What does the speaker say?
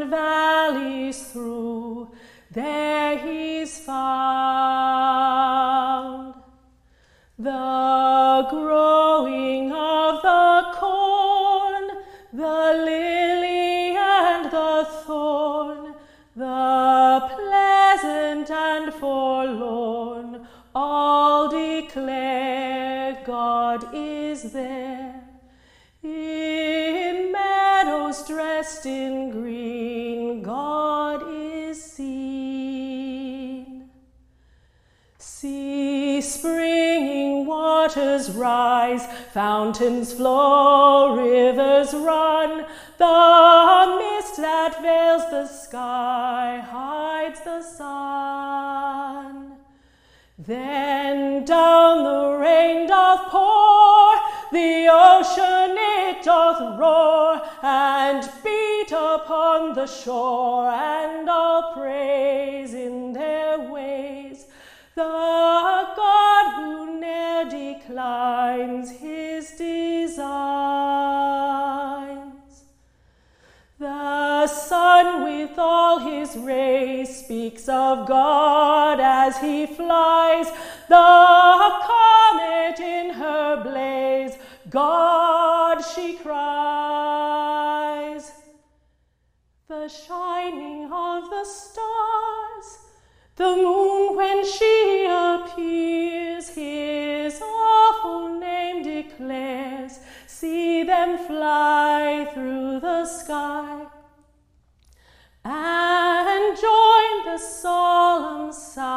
and valleys through, there he's found. The growing of the corn, the lily and the thorn, the pleasant and forlorn, all declare God is there. In meadows dressed in green, God is seen. See, springing waters rise, fountains flow, rivers run. The mist that veils the sky hides the sun. Then down the rain doth pour, the ocean it doth roar, and beat upon the shore, and all praise in their ways the God who ne'er declines his designs. The sun with all his rays speaks of God as he flies, the comet in her blaze, God she cries. The shining of the stars, the moon when she appears, his awful name declares. See them fly through the sky and join the solemn sigh